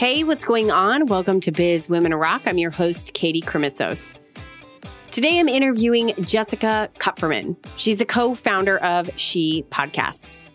Hey, what's going on? Welcome to Biz Women Rock. I'm your host, Katie Kremitzos. Today, I'm interviewing Jessica Kupferman. She's the co-founder of She Podcasts.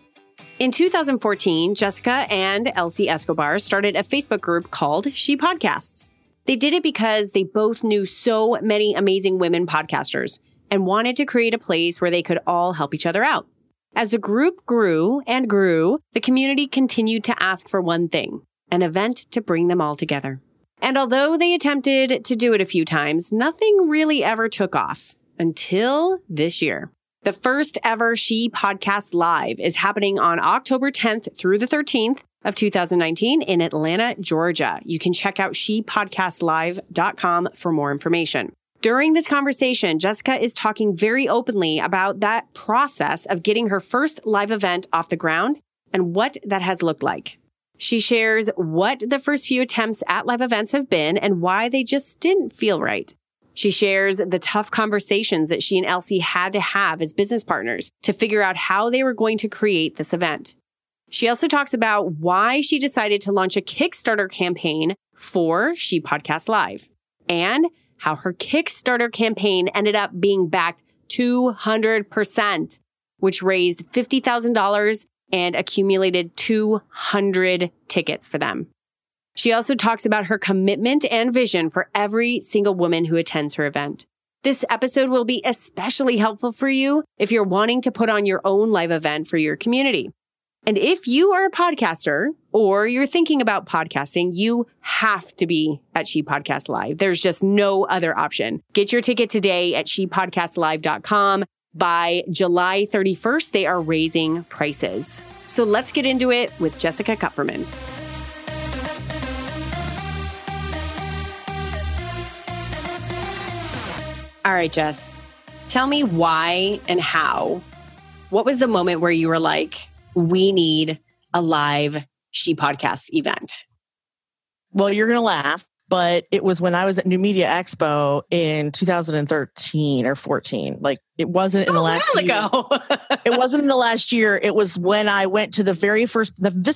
In 2014, Jessica and Elsie Escobar started a Facebook group called She Podcasts. They did it because they both knew so many amazing women podcasters and wanted to create a place where they could all help each other out. As the group grew and grew, the community continued to ask for one thing, an event to bring them all together. And although they attempted to do it a few times, nothing really ever took off until this year. The first ever She Podcasts Live is happening on October 10th through the 13th of 2019 in Atlanta, Georgia. You can check out shepodcastslive.com for more information. During this conversation, Jessica is talking very openly about that process of getting her first live event off the ground and what that has looked like. She shares what the first few attempts at live events have been and why they just didn't feel right. She shares the tough conversations that she and Elsie had to have as business partners to figure out how they were going to create this event. She also talks about why she decided to launch a Kickstarter campaign for She Podcasts Live and how her Kickstarter campaign ended up being backed 200%, which raised $50,000 and accumulated 200 tickets for them. She also talks about her commitment and vision for every single woman who attends her event. This episode will be especially helpful for you if you're wanting to put on your own live event for your community. And if you are a podcaster or you're thinking about podcasting, you have to be at She Podcasts Live. There's just no other option. Get your ticket today at shepodcastslive.com. By July 31st, they are raising prices. So let's get into it with Jessica Kupferman. All right, Jess, tell me why and how. What was the moment where you were like, we need a live She Podcasts event? Well, you're going to laugh, but it was when I was at New Media Expo in 2013 or 14. Like it wasn't in the last year. It wasn't in the last year. It was when I went to this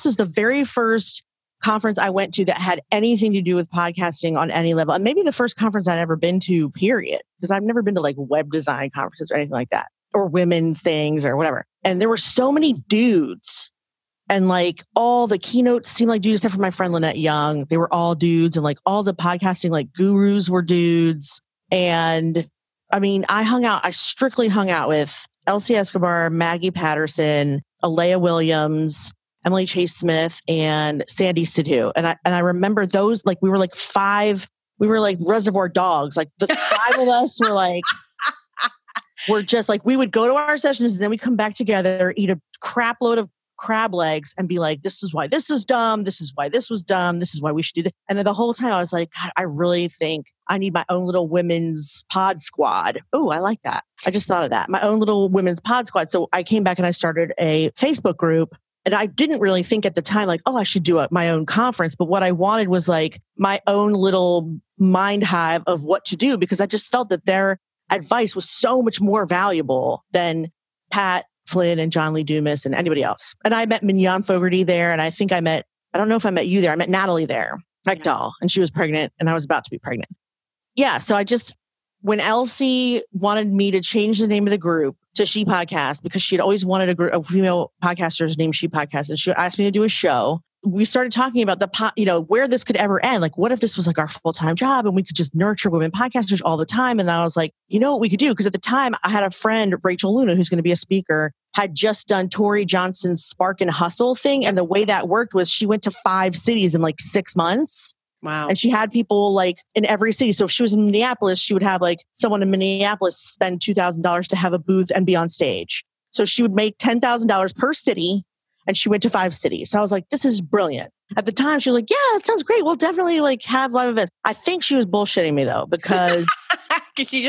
is the very first conference I went to that had anything to do with podcasting on any level. And maybe the first conference I'd ever been to, period. Because I've never been to like web design conferences or anything like that, or women's things or whatever. And there were so many dudes. And like all the keynotes seemed like dudes, except for my friend Lynette Young. They were all dudes, and like all the podcasting like gurus were dudes. And I mean, I strictly hung out with Elsie Escobar, Maggie Patterson, Alea Williams, Emily Chase Smith, and Sandy Sidhu. And I remember those, like we were like five, we were like Reservoir Dogs. Like the five of us were like, we're just like, we would go to our sessions and then we come back together, eat a crap load of crab legs and be like, this is why this is dumb. This is why this was dumb. This is why we should do this. And the whole time I was like, God, I really think I need my own little women's pod squad. Oh, I like that. I just thought of that. My own little women's pod squad. So I came back and I started a Facebook group. And I didn't really think at the time like, oh, I should do my own conference. But what I wanted was like my own little mind hive of what to do, because I just felt that their advice was so much more valuable than Pat Flynn and John Lee Dumas and anybody else. And I met Mignon Fogarty there. And I think I don't know if I met you there. I met Natalie there, McDoll, and she was pregnant and I was about to be pregnant. Yeah. So when Elsie wanted me to change the name of the group to She Podcast, because she'd always wanted a female podcaster's name, She Podcast, and she asked me to do a show. We started talking about where this could ever end. Like, what if this was like our full-time job and we could just nurture women podcasters all the time? And I was like, you know what we could do? Because at the time I had a friend, Rachel Luna, who's going to be a speaker, had just done Tori Johnson's Spark and Hustle thing. And the way that worked was she went to 5 cities in like 6 months. Wow. And she had people like in every city. So if she was in Minneapolis, she would have like someone in Minneapolis spend $2,000 to have a booth and be on stage. So she would make $10,000 per city. And she went to 5 cities. So I was like, this is brilliant. At the time, she was like, yeah, that sounds great. We'll definitely like have live events. I think she was bullshitting me though, because she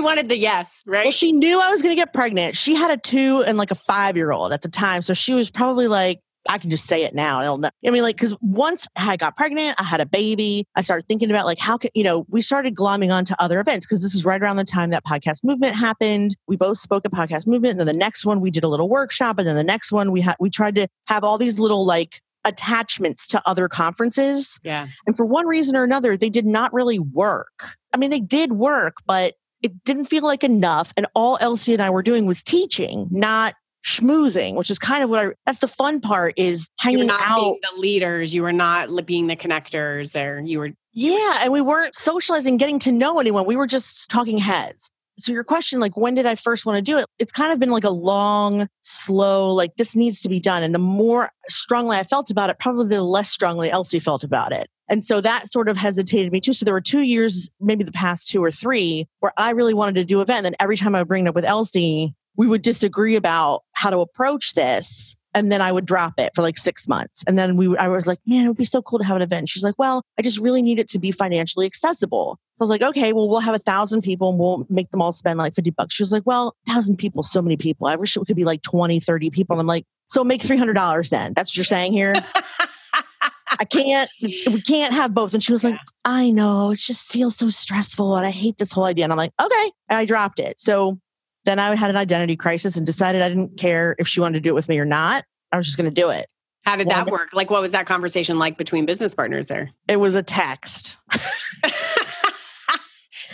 wanted the yes, right? Well, she knew I was going to get pregnant. She had a 2 and like a 5-year-old at the time. So she was probably like, I can just say it now. I don't know. I mean, like, because once I got pregnant, I had a baby. I started thinking about like, how could, we started glomming onto other events, because this is right around the time that Podcast Movement happened. We both spoke at Podcast Movement. And then the next one, we did a little workshop. And then the next one, we tried to have all these little like attachments to other conferences. Yeah. And for one reason or another, they did not really work. I mean, they did work, but it didn't feel like enough. And all Elsie and I were doing was teaching, not schmoozing, which is kind of what that's the fun part, is hanging out. You were not being the leaders. You were not being the connectors there. Yeah. And we weren't socializing, getting to know anyone. We were just talking heads. So your question, like, when did I first want to do it? It's kind of been like a long, slow, like, this needs to be done. And the more strongly I felt about it, probably the less strongly Elsie felt about it. And so that sort of hesitated me too. So there were 2 years, maybe the past 2 or 3, where I really wanted to do an event. And then every time I would bring it up with Elsie, we would disagree about how to approach this. And then I would drop it for like 6 months. And then I was like, man, it would be so cool to have an event. And she's like, well, I just really need it to be financially accessible. I was like, okay, well, we'll have 1,000 people and we'll make them all spend like $50. She was like, well, 1,000 people, so many people. I wish it could be like 20, 30 people. And I'm like, so make $300 then. That's what you're saying here? We can't have both. And she was like, I know, it just feels so stressful. And I hate this whole idea. And I'm like, okay. And I dropped it. So then I had an identity crisis and decided I didn't care if she wanted to do it with me or not. I was just going to do it. How did that work? Like, what was that conversation like between business partners there? It was a text.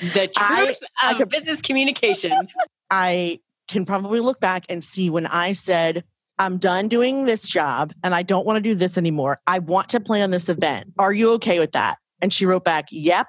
The truth of business communication. I can probably look back and see when I said, I'm done doing this job and I don't want to do this anymore. I want to plan this event. Are you okay with that? And she wrote back, yep.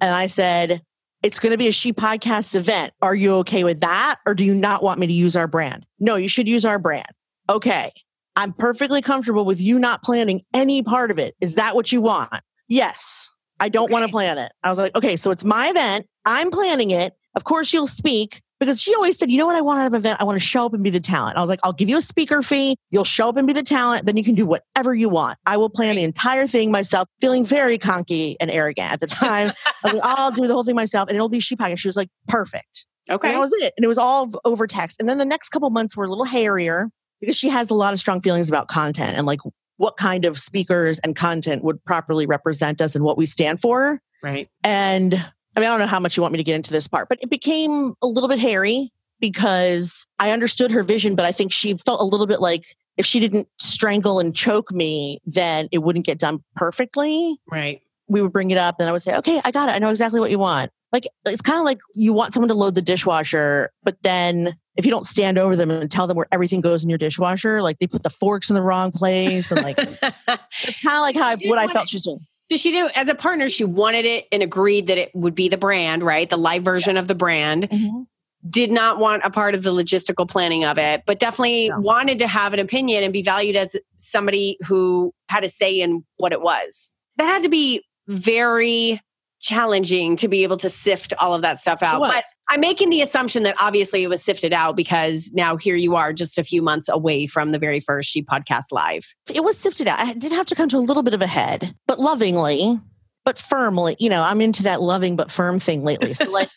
And I said, it's going to be a She Podcast event. Are you okay with that? Or do you not want me to use our brand? No, you should use our brand. Okay. I'm perfectly comfortable with you not planning any part of it. Is that what you want? Yes. I don't want to plan it. I was like, okay, so it's my event. I'm planning it. Of course, you'll speak. Because she always said, you know what I want out of an event? I want to show up and be the talent. I was like, I'll give you a speaker fee. You'll show up and be the talent. Then you can do whatever you want. I will plan the entire thing myself, feeling very conky and arrogant at the time. I was like, I'll do the whole thing myself and it'll be She Podcast. And she was like, perfect. Okay. And that was it. And it was all over text. And then the next couple months were a little hairier because she has a lot of strong feelings about content and like what kind of speakers and content would properly represent us and what we stand for. Right. And I mean, I don't know how much you want me to get into this part, but it became a little bit hairy because I understood her vision, but I think she felt a little bit like if she didn't strangle and choke me, then it wouldn't get done perfectly. Right. We would bring it up and I would say, okay, I got it. I know exactly what you want. Like, it's kind of like you want someone to load the dishwasher, but then if you don't stand over them and tell them where everything goes in your dishwasher, like they put the forks in the wrong place. And like, it's kind of like what I felt she was doing. So she did, as a partner, she wanted it and agreed that it would be the brand, right? The live version of the brand. Mm-hmm. Did not want a part of the logistical planning of it, but definitely wanted to have an opinion and be valued as somebody who had a say in what it was. That had to be very challenging to be able to sift all of that stuff out. But I'm making the assumption that obviously it was sifted out because now here you are just a few months away from the very first She Podcast Live. It was sifted out. I did have to come to a little bit of a head, but lovingly, but firmly. You know, I'm into that loving but firm thing lately. So like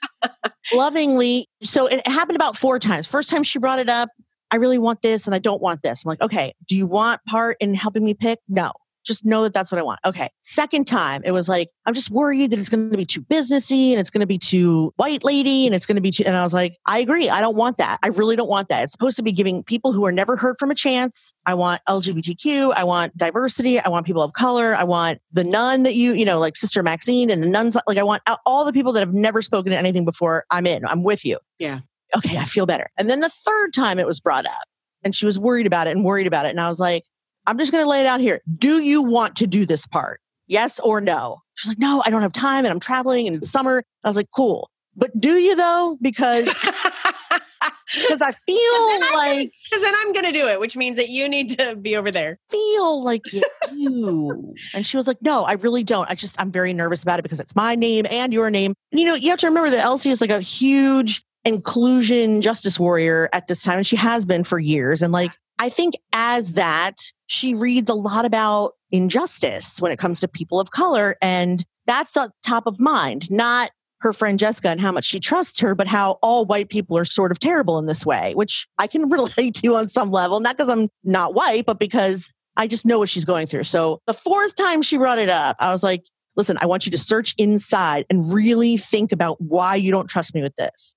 lovingly. So it happened about 4 times. First time she brought it up, I really want this and I don't want this. I'm like, okay, do you want part in helping me pick? No. Just know that that's what I want. Okay. Second time, it was like, I'm just worried that it's going to be too businessy and it's going to be too white lady and it's going to be too... And I was like, I agree. I don't want that. I really don't want that. It's supposed to be giving people who are never heard from a chance. I want LGBTQ. I want diversity. I want people of color. I want the nun that you know, like Sister Maxine and the nuns. Like I want all the people that have never spoken to anything before. I'm in. I'm with you. Yeah. Okay. I feel better. And then the third time it was brought up and she was worried about it. And I was like, I'm just going to lay it out here. Do you want to do this part? Yes or no? She's like, no, I don't have time and I'm traveling and it's summer. I was like, cool. But do you though? Because I feel like... Because then I'm going to do it, which means that you need to be over there. Feel like you do. And she was like, no, I really don't. I'm very nervous about it because it's my name and your name. And you know, you have to remember that Elsie is like a huge inclusion justice warrior at this time. And she has been for years. And like, I think as that, she reads a lot about injustice when it comes to people of color. And that's top of mind, not her friend Jessica and how much she trusts her, but how all white people are sort of terrible in this way, which I can relate to on some level, not because I'm not white, but because I just know what she's going through. So the fourth time she brought it up, I was like, listen, I want you to search inside and really think about why you don't trust me with this.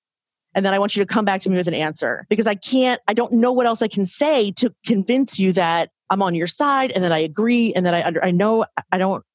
And then I want you to come back to me with an answer because I don't know what else I can say to convince you that I'm on your side, and then I agree, and then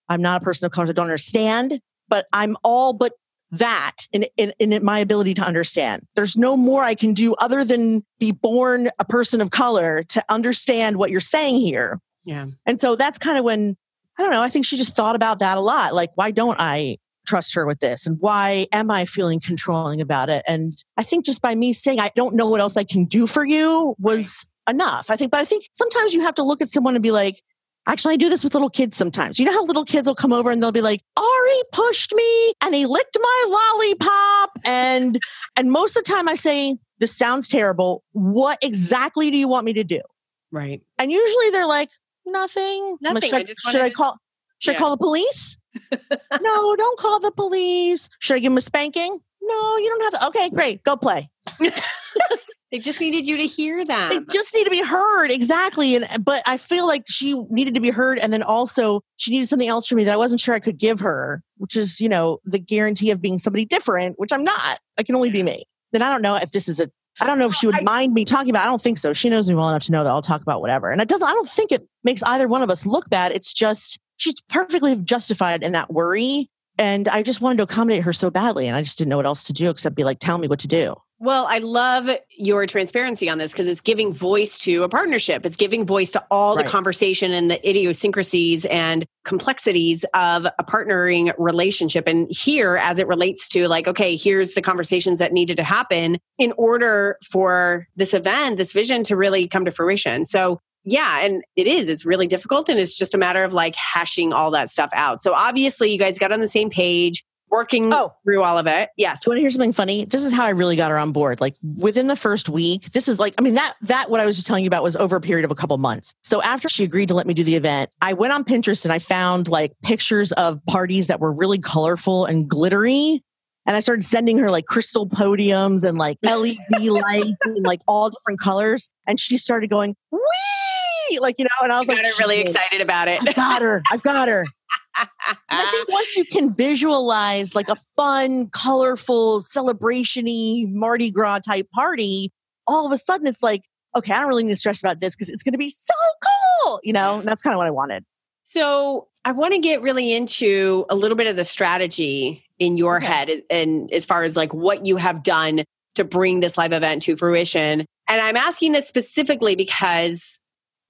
I'm not a person of color, so I don't understand, but I'm all but that in my ability to understand. There's no more I can do other than be born a person of color to understand what you're saying here. Yeah. And so that's kind of when, I don't know, I think she just thought about that a lot. Like, why don't I trust her with this? And why am I feeling controlling about it? And I think just by me saying, I don't know what else I can do for you was enough. I think sometimes you have to look at someone and be like, actually, I do this with little kids sometimes. You know how little kids will come over and they'll be like, Ari pushed me and he licked my lollipop. And most of the time I say, this sounds terrible. What exactly do you want me to do? Right. And usually they're like, nothing. Like, should I call the police? No, don't call the police. Should I give him a spanking? No, you don't have to. Okay, great. Go play. They just needed you to hear that. They just need to be heard. Exactly. But I feel like she needed to be heard. And then also she needed something else from me that I wasn't sure I could give her, which is, the guarantee of being somebody different, which I'm not. I can only be me. Then I don't know if this is I don't know if she would mind me talking about it. I don't think so. She knows me well enough to know that I'll talk about whatever. And I don't think it makes either one of us look bad. It's just, she's perfectly justified in that worry. And I just wanted to accommodate her so badly. And I just didn't know what else to do except be like, tell me what to do. Well, I love your transparency on this because it's giving voice to a partnership. It's giving voice to all the conversation and the idiosyncrasies and complexities of a partnering relationship. And here, as it relates to like, okay, here's the conversations that needed to happen in order for this event, this vision to really come to fruition. So yeah, and it's really difficult. And it's just a matter of like hashing all that stuff out. So obviously you guys got on the same page. Working through all of it. Yes. Do you want to hear something funny? This is how I really got her on board. Like within the first week, this is like, I mean, that what I was just telling you about was over a period of a couple months. So after she agreed to let me do the event, I went on Pinterest and I found like pictures of parties that were really colorful and glittery. And I started sending her like crystal podiums and like LED lights and like all different colors. And she started going, wee! Like, and I was like, really excited about it. I've got her. I think once you can visualize like a fun, colorful, celebration-y Mardi Gras type party, all of a sudden it's like, okay, I don't really need to stress about this because it's going to be so cool, And that's kind of what I wanted. So I want to get really into a little bit of the strategy in your head and as far as like what you have done to bring this live event to fruition. And I'm asking this specifically because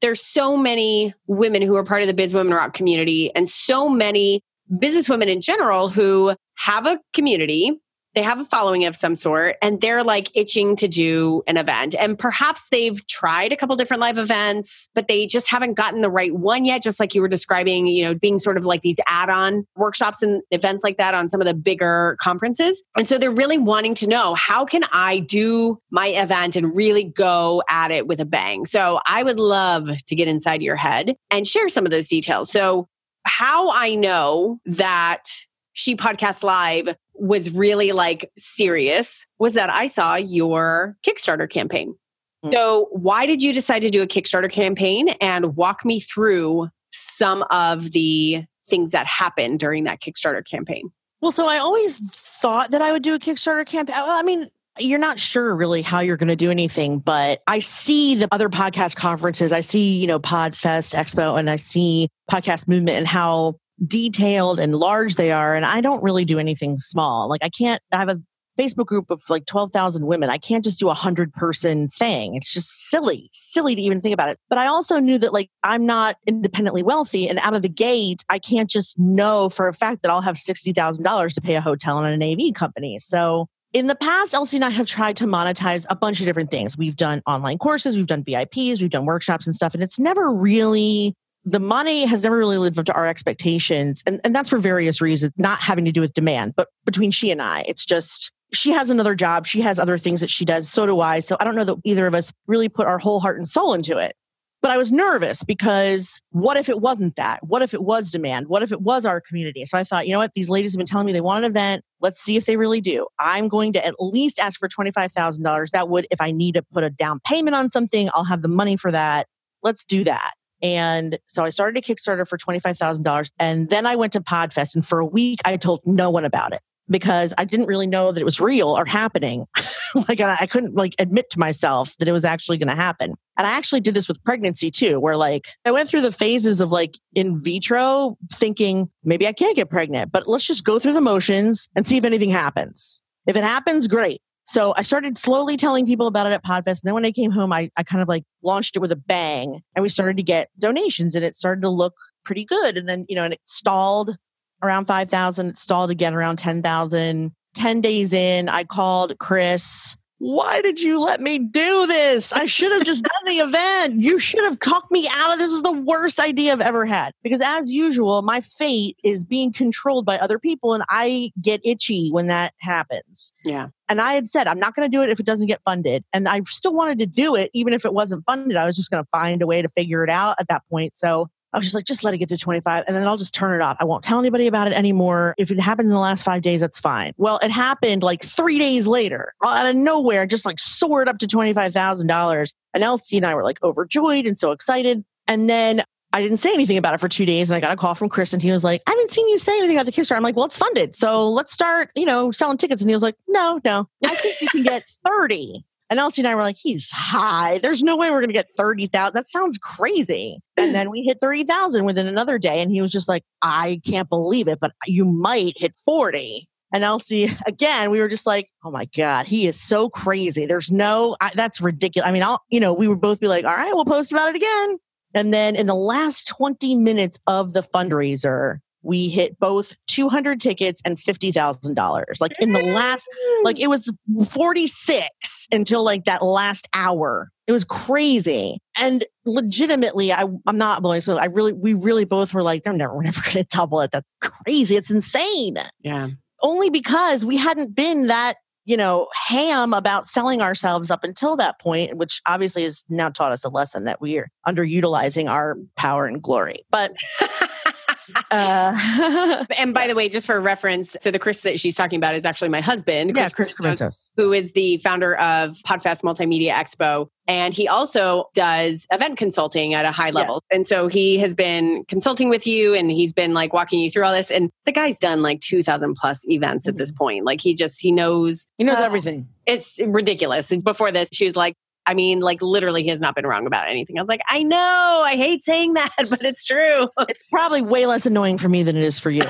there's so many women who are part of the Biz Women Rock community and so many business women in general who have a community, they have a following of some sort, and they're like itching to do an event. And perhaps they've tried a couple different live events, but they just haven't gotten the right one yet. Just like you were describing, being sort of like these add-on workshops and events like that on some of the bigger conferences. And so they're really wanting to know, how can I do my event and really go at it with a bang? So I would love to get inside your head and share some of those details. So how I know that She Podcasts Live was really like serious was that I saw your Kickstarter campaign. So why did you decide to do a Kickstarter campaign, and walk me through some of the things that happened during that Kickstarter campaign? Well, so I always thought that I would do a Kickstarter campaign. I mean, you're not sure really how you're going to do anything, but I see the other podcast conferences. I see, Podfest Expo, and I see Podcast Movement and how detailed and large they are. And I don't really do anything small. Like I have a Facebook group of like 12,000 women. I can't just do 100-person thing. It's just silly to even think about it. But I also knew that like I'm not independently wealthy, and out of the gate, I can't just know for a fact that I'll have $60,000 to pay a hotel and an AV company. So in the past, Elsie and I have tried to monetize a bunch of different things. We've done online courses, we've done VIPs, we've done workshops and stuff. And it's never really... the money has never really lived up to our expectations. And that's for various reasons, not having to do with demand, but between she and I, it's just, she has another job. She has other things that she does. So do I. So I don't know that either of us really put our whole heart and soul into it. But I was nervous because what if it wasn't that? What if it was demand? What if it was our community? So I thought, you know what? These ladies have been telling me they want an event. Let's see if they really do. I'm going to at least ask for $25,000. That would, if I need to put a down payment on something, I'll have the money for that. Let's do that. And so I started a Kickstarter for $25,000. And then I went to Podfest. And for a week, I told no one about it. because I didn't really know that it was real or happening. Like I couldn't like admit to myself that it was actually going to happen. And I actually did this with pregnancy too, where like I went through the phases of like in vitro thinking, maybe I can't get pregnant, but let's just go through the motions and see if anything happens. If it happens, great. So I started slowly telling people about it at Podfest. And then when I came home, I kind of like launched it with a bang, and we started to get donations, and it started to look pretty good. And then, you know, and it stalled around 5,000. It stalled again around 10,000. 10 days in, I called Chris. Why did you let me do this? I should have just done the event. You should have talked me out of this. This is the worst idea I've ever had. Because as usual, my fate is being controlled by other people, and I get itchy when that happens. Yeah. And I had said, I'm not going to do it if it doesn't get funded. And I still wanted to do it, even if it wasn't funded. I was just going to find a way to figure it out at that point. So I was just like, just let it get to 25 and then I'll just turn it off. I won't tell anybody about it anymore. If it happens in the last 5 days, that's fine. Well, it happened like 3 days later out of nowhere, just like soared up to $25,000. And Elsie and I were like overjoyed and so excited. And then I didn't say anything about it for 2 days. And I got a call from Chris, and he was like, I haven't seen you say anything about the Kickstarter. I'm like, well, it's funded. So let's start, you know, selling tickets. And he was like, no, I think you can get 30. And Elsie and I were like, he's high. There's no way we're going to get 30,000. That sounds crazy. And then we hit 30,000 within another day. And he was just like, I can't believe it, but you might hit 40. And Elsie, again, we were just like, oh my God, he is so crazy. That's ridiculous. I mean, we would both be like, all right, we'll post about it again. And then in the last 20 minutes of the fundraiser, we hit both 200 tickets and $50,000. Like in the last, like it was 46 until like that last hour. It was crazy. And legitimately, I'm not blowing. So we really both were like, we're never going to double it. That's crazy. It's insane. Yeah. Only because we hadn't been that, ham about selling ourselves up until that point, which obviously has now taught us a lesson that we are underutilizing our power and glory. But and by the way, just for reference, so the Chris that she's talking about is actually my husband, Chris Crisos, who is the founder of Podfest Multimedia Expo. And he also does event consulting at a high level. Yes. And so he has been consulting with you, and he's been like walking you through all this. And the guy's done like 2,000 plus events at this point. Like he knows everything. It's ridiculous. Before this, she was like, I mean, like literally he has not been wrong about anything. I was like, I know, I hate saying that, but it's true. It's probably way less annoying for me than it is for you.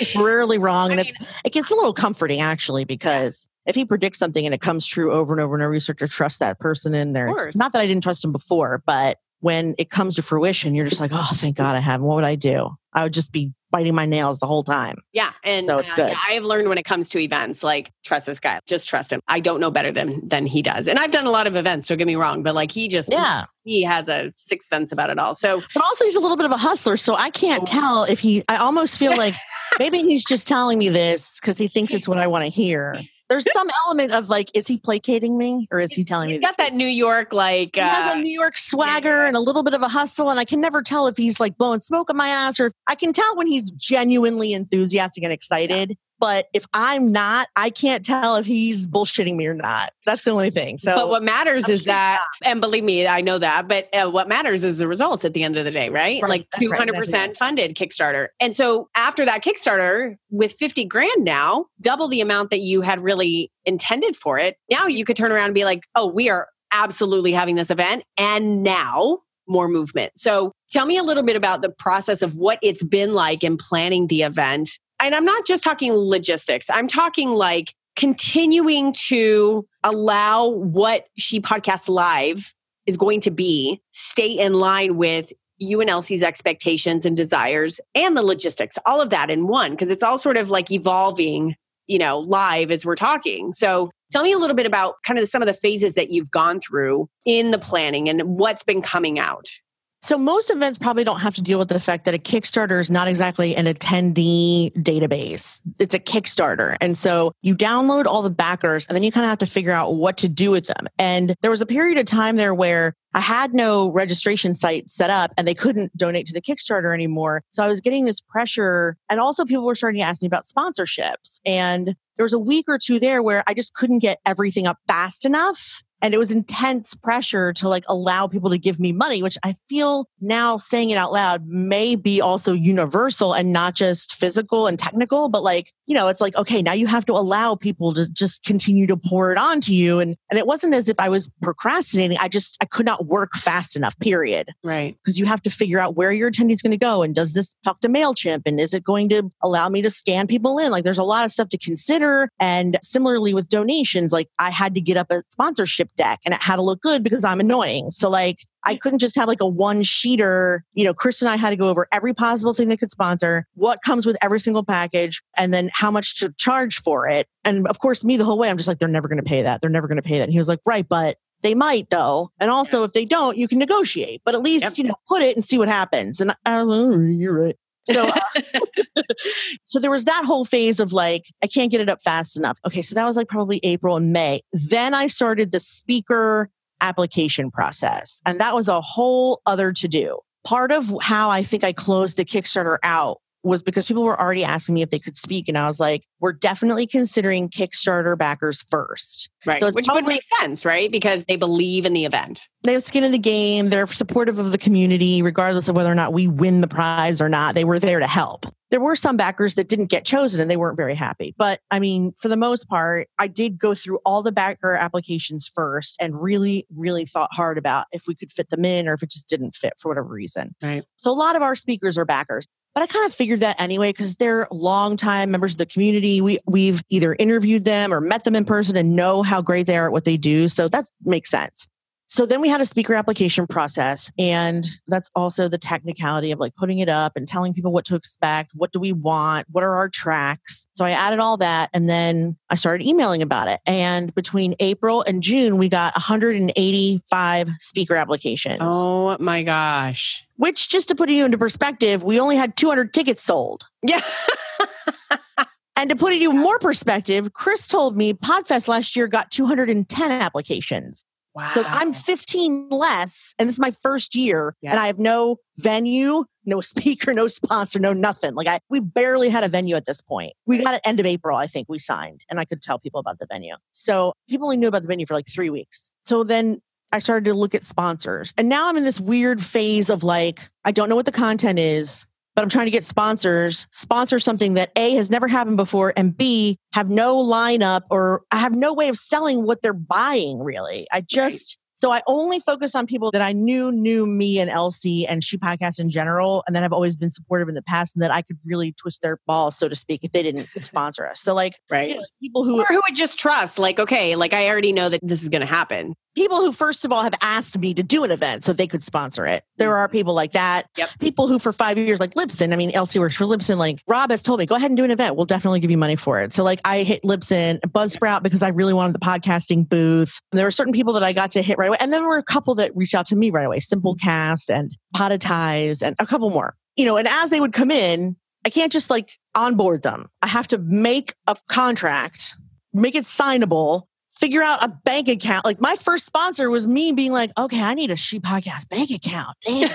It's rarely wrong. And it gets a little comforting actually, because if he predicts something and it comes true over and over and over, you start to trust that person in there. Not that I didn't trust him before, but when it comes to fruition, you're just like, oh, thank God I have him. What would I do? I would just be biting my nails the whole time. Yeah. And so it's good. Yeah, I have learned when it comes to events, like trust this guy, just trust him. I don't know better than he does. And I've done a lot of events, don't get me wrong, but like he has a sixth sense about it all. So, but also he's a little bit of a hustler. So I can't tell if I almost feel like maybe he's just telling me this because he thinks it's what I want to hear. There's some element of like, is he placating me or is he telling me? He's got that New York, like... He has a New York swagger and a little bit of a hustle. And I can never tell if he's like blowing smoke in my ass, or I can tell when he's genuinely enthusiastic and excited. Yeah. But if I'm not, I can't tell if he's bullshitting me or not. That's the only thing. So, but what matters is that, and believe me, I know that, but what matters is the results at the end of the day, right? Like 200% funded Kickstarter. And so after that Kickstarter with $50,000 now, double the amount that you had really intended for it. Now you could turn around and be like, oh, we are absolutely having this event. And now more movement. So tell me a little bit about the process of what it's been like in planning the event. And I'm not just talking logistics. I'm talking like continuing to allow what She Podcasts Live is going to be stay in line with you and Elsie's expectations and desires, and the logistics, all of that in one, because it's all sort of like evolving, live as we're talking. So tell me a little bit about kind of some of the phases that you've gone through in the planning and what's been coming out. So most events probably don't have to deal with the fact that a Kickstarter is not exactly an attendee database. It's a Kickstarter. And so you download all the backers, and then you kind of have to figure out what to do with them. And there was a period of time there where I had no registration site set up, and they couldn't donate to the Kickstarter anymore. So I was getting this pressure. And also people were starting to ask me about sponsorships. And there was a week or two there where I just couldn't get everything up fast enough. And it was intense pressure to like allow people to give me money, which I feel now saying it out loud may be also universal and not just physical and technical, but like, you know, it's like, okay, now you have to allow people to just continue to pour it onto you. And it wasn't as if I was procrastinating. I could not work fast enough, period. Right. Because you have to figure out where your attendee's going to go. And does this talk to MailChimp? And is it going to allow me to scan people in? Like there's a lot of stuff to consider. And similarly with donations, like I had to get up a sponsorship deck and it had to look good because I'm annoying. So like, I couldn't just have like a one-sheeter. You know, Chris and I had to go over every possible thing they could sponsor, what comes with every single package, and then how much to charge for it. And of course, me the whole way, I'm just like, they're never going to pay that. They're never going to pay that. And he was like, right, but they might though. And also, if they don't, you can negotiate, but at least, you know, put it and see what happens. And I was like, oh, you're right. So, so there was that whole phase of like, I can't get it up fast enough. Okay. So that was like probably April and May. Then I started the speaker application process. And that was a whole other to-do. Part of how I think I closed the Kickstarter out was because people were already asking me if they could speak. And I was like, we're definitely considering Kickstarter backers first. Right. So which would make sense, right? Because they believe in the event. They have skin in the game. They're supportive of the community, regardless of whether or not we win the prize or not. They were there to help. There were some backers that didn't get chosen and they weren't very happy. But I mean, for the most part, I did go through all the backer applications first and really, really thought hard about if we could fit them in or if it just didn't fit for whatever reason. Right. So a lot of our speakers are backers. But I kind of figured that anyway, because they're longtime members of the community. We've either interviewed them or met them in person and know how great they are at what they do. So that makes sense. So then we had a speaker application process. And that's also the technicality of like putting it up and telling people what to expect. What do we want? What are our tracks? So I added all that. And then I started emailing about it. And between April and June, we got 185 speaker applications. Oh my gosh. Which, just to put you into perspective, we only had 200 tickets sold. Yeah. And to put it in more perspective, Chris told me Podfest last year got 210 applications. Wow. So I'm 15 less, and this is my first year, and I have no venue, no speaker, no sponsor, no nothing. Like we barely had a venue at this point. We got at end of April, I think we signed, and I could tell people about the venue. So people only knew about the venue for like 3 weeks. So then I started to look at sponsors, and now I'm in this weird phase of like, I don't know what the content is, but I'm trying to get sponsors, sponsor something that A, has never happened before, and B, have no lineup, or I have no way of selling what they're buying, really. So I only focused on people that I knew me and Elsie and She Podcast in general, and that I've always been supportive in the past, and that I could really twist their balls, so to speak, if they didn't sponsor us. So like, right. You know, people who would just trust, like, okay, like I already know that this is going to happen. People who, first of all, have asked me to do an event so they could sponsor it. There are people like that. Yep. People who for 5 years, like Libsyn, I mean, Elsie works for Libsyn. Like Rob has told me, go ahead and do an event. We'll definitely give you money for it. So like I hit Libsyn, Buzzsprout, because I really wanted the podcasting booth. And there were certain people that I got to hit right away. And then there were a couple that reached out to me right away. Simplecast and Podatize and a couple more. You know, and as they would come in, I can't just like onboard them. I have to make a contract, make it signable, figure out a bank account. Like my first sponsor was me being like, okay, I need a She Podcast bank account. Damn.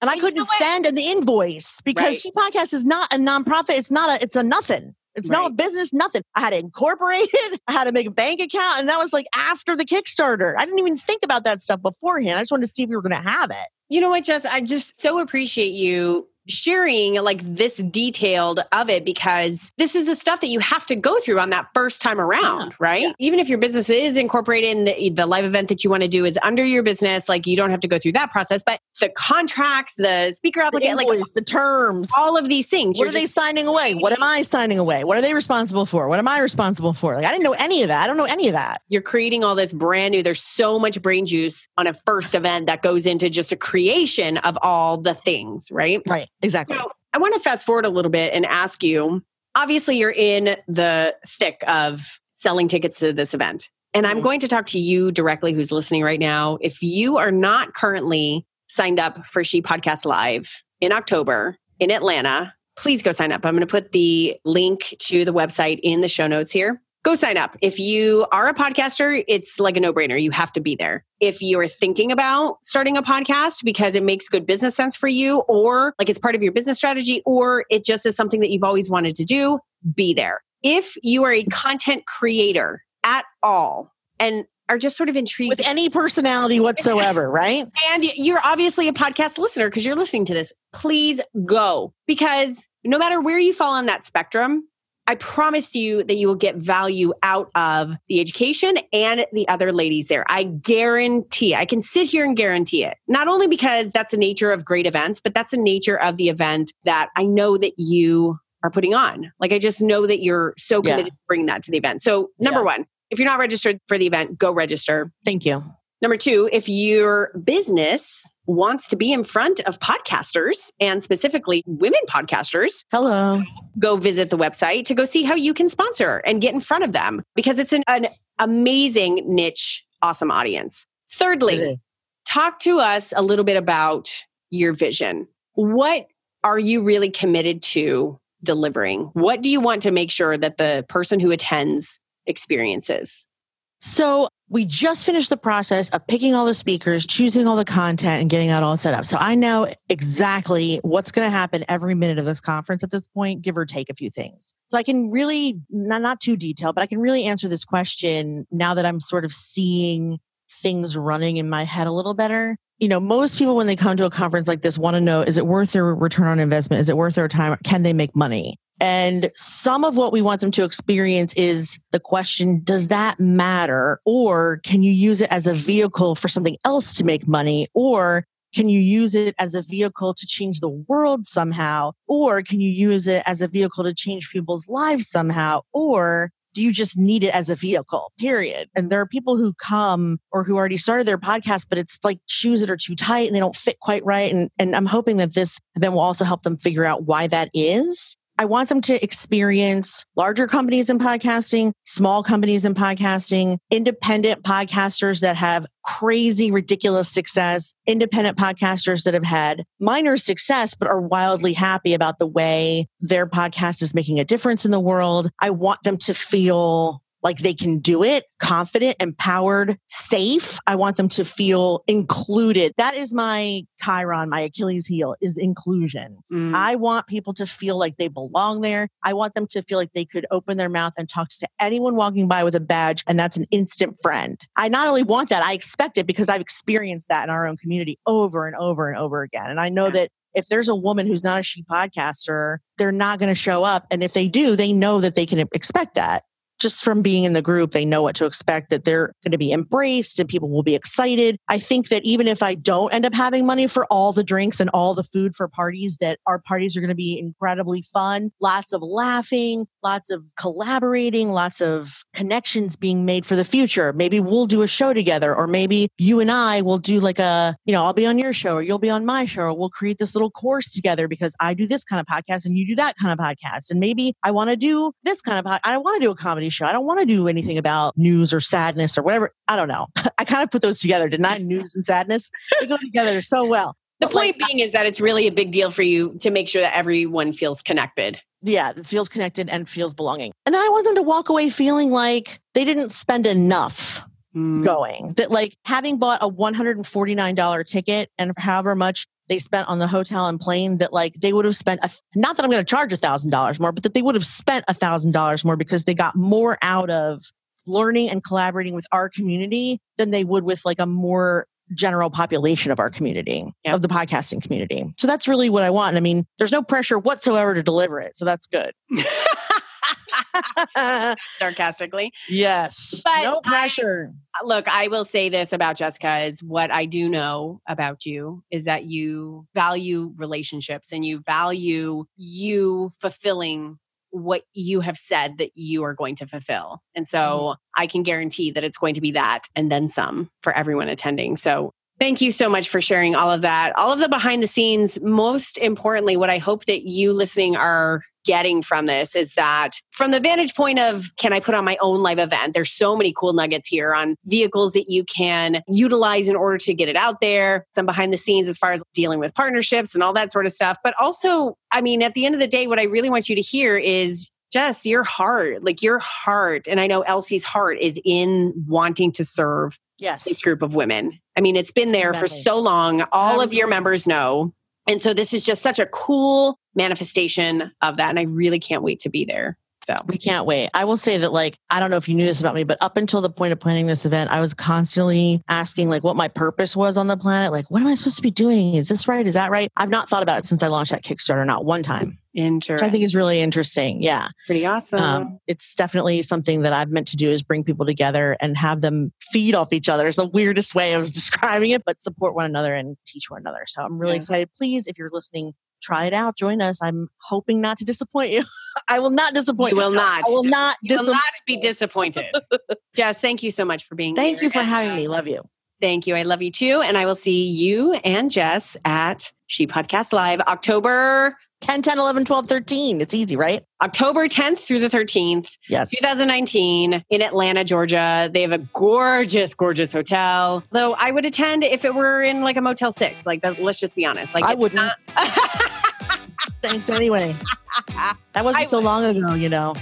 And I couldn't send an invoice because She Podcast is not a nonprofit. It's a nothing. It's not a business, nothing. I had to incorporate it. I had to make a bank account. And that was like after the Kickstarter. I didn't even think about that stuff beforehand. I just wanted to see if we were going to have it. You know what, Jess? I just so appreciate you sharing like this detailed of it, because this is the stuff that you have to go through on that first time around, right? Yeah. Even if your business is incorporated in the live event that you want to do is under your business, like you don't have to go through that process, but the contracts, the speaker application, like the terms, all of these things. What are they signing away? What am I signing away? What are they responsible for? What am I responsible for? Like, I didn't know any of that. I don't know any of that. You're creating all this brand new, there's so much brain juice on a first event that goes into just a creation of all the things, right? Right. Exactly. So I want to fast forward a little bit and ask you, obviously you're in the thick of selling tickets to this event. And I'm going to talk to you directly who's listening right now. If you are not currently signed up for She Podcasts Live in October in Atlanta, please go sign up. I'm going to put the link to the website in the show notes here. Go sign up. If you are a podcaster, it's like a no-brainer. You have to be there. If you're thinking about starting a podcast because it makes good business sense for you, or like it's part of your business strategy, or it just is something that you've always wanted to do, be there. If you are a content creator at all, and are just sort of intrigued. With any personality whatsoever, right? And you're obviously a podcast listener because you're listening to this. Please go. Because no matter where you fall on that spectrum, I promise you that you will get value out of the education and the other ladies there. I guarantee, I can sit here and guarantee it. Not only because that's the nature of great events, but that's the nature of the event that I know that you are putting on. Like, I just know that you're so committed to bringing that to the event. So number one, if you're not registered for the event, go register. Thank you. Number two, if your business wants to be in front of podcasters and specifically women podcasters, go visit the website to go see how you can sponsor and get in front of them because it's an amazing niche, awesome audience. Thirdly, talk to us a little bit about your vision. What are you really committed to delivering? What do you want to make sure that the person who attends experiences? So we just finished the process of picking all the speakers, choosing all the content, and getting that all set up. So I know exactly what's going to happen every minute of this conference at this point, give or take a few things. So I can really, not too detailed, but I can really answer this question now that I'm sort of seeing things running in my head a little better. You know, most people when they come to a conference like this want to know, is it worth their return on investment? Is it worth their time? Can they make money? And some of what we want them to experience is the question, does that matter? Or can you use it as a vehicle for something else to make money? Or can you use it as a vehicle to change the world somehow? Or can you use it as a vehicle to change people's lives somehow? Or do you just need it as a vehicle, period? And there are people who come or who already started their podcast, but it's like shoes that are too tight and they don't fit quite right. And I'm hoping that this then will also help them figure out why that is. I want them to experience larger companies in podcasting, small companies in podcasting, independent podcasters that have crazy, ridiculous success, independent podcasters that have had minor success, but are wildly happy about the way their podcast is making a difference in the world. I want them to feel like they can do it, confident, empowered, safe. I want them to feel included. That is my Chiron, my Achilles heel, is inclusion. Mm. I want people to feel like they belong there. I want them to feel like they could open their mouth and talk to anyone walking by with a badge, and that's an instant friend. I not only want that, I expect it because I've experienced that in our own community over and over and over again. And I know that if there's a woman who's not a she podcaster, they're not going to show up. And if they do, they know that they can expect that. Just from being in the group, they know what to expect, that they're going to be embraced and people will be excited. I think that even if I don't end up having money for all the drinks and all the food for parties, that our parties are going to be incredibly fun. Lots of laughing, lots of collaborating, lots of connections being made for the future. Maybe we'll do a show together, or maybe you and I will do like a, you know, I'll be on your show or you'll be on my show, or we'll create this little course together because I do this kind of podcast and you do that kind of podcast. And maybe I want to do this kind of podcast. I want to do a comedy show. I don't want to do anything about news or sadness or whatever. I don't know. I kind of put those together, didn't I? News and sadness. They go together so well. The point being is that it's really a big deal for you to make sure that everyone feels connected. Yeah, feels connected and feels belonging. And then I want them to walk away feeling like they didn't spend enough going. That like having bought a $149 ticket and however much they spent on the hotel and plane, that like they would have spent, not that I'm going to charge $1,000 more, but that they would have spent $1,000 more because they got more out of learning and collaborating with our community than they would with like a more general population of our community, of the podcasting community. So that's really what I want. I mean, there's no pressure whatsoever to deliver it. So that's good. Sarcastically. Yes. But no pressure. Look, I will say this about Jessica is what I do know about you is that you value relationships and you value you fulfilling what you have said that you are going to fulfill. And so I can guarantee that it's going to be that and then some for everyone attending. So thank you so much for sharing all of that, all of the behind the scenes. Most importantly, what I hope that you listening are getting from this is that from the vantage point of, can I put on my own live event? There's so many cool nuggets here on vehicles that you can utilize in order to get it out there. Some behind the scenes as far as dealing with partnerships and all that sort of stuff. But also, I mean, at the end of the day, what I really want you to hear is Jess, your heart, like your heart. And I know Elsie's heart is in wanting to serve this group of women. I mean, it's been there for so long. All of your members know. And so this is just such a cool manifestation of that. And I really can't wait to be there. So we can't wait. I will say that, like, I don't know if you knew this about me, but up until the point of planning this event, I was constantly asking, like, what my purpose was on the planet. Like, what am I supposed to be doing? Is this right? Is that right? I've not thought about it since I launched that Kickstarter, not one time. Interesting. Which I think is really interesting. Yeah. Pretty awesome. It's definitely something that I've meant to do, is bring people together and have them feed off each other. It's the weirdest way I was describing it, but support one another and teach one another. So I'm really excited. Please, if you're listening, try it out. Join us. I'm hoping not to disappoint you. I will not disappoint you. You will not be disappointed. Jess, thank you so much for being here. Thank you for having me. Love you. Thank you. I love you too. And I will see you and Jess at She Podcasts Live, October 10, 10, 11, 12, 13. It's easy, right? October 10th through the 13th, yes, 2019 in Atlanta, Georgia. They have a gorgeous, gorgeous hotel. Though I would attend if it were in like a Motel 6. Like, let's just be honest. Like, I would not. Thanks anyway. That wasn't so long ago, you know.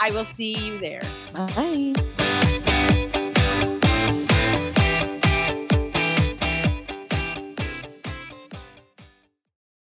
I will see you there. Bye.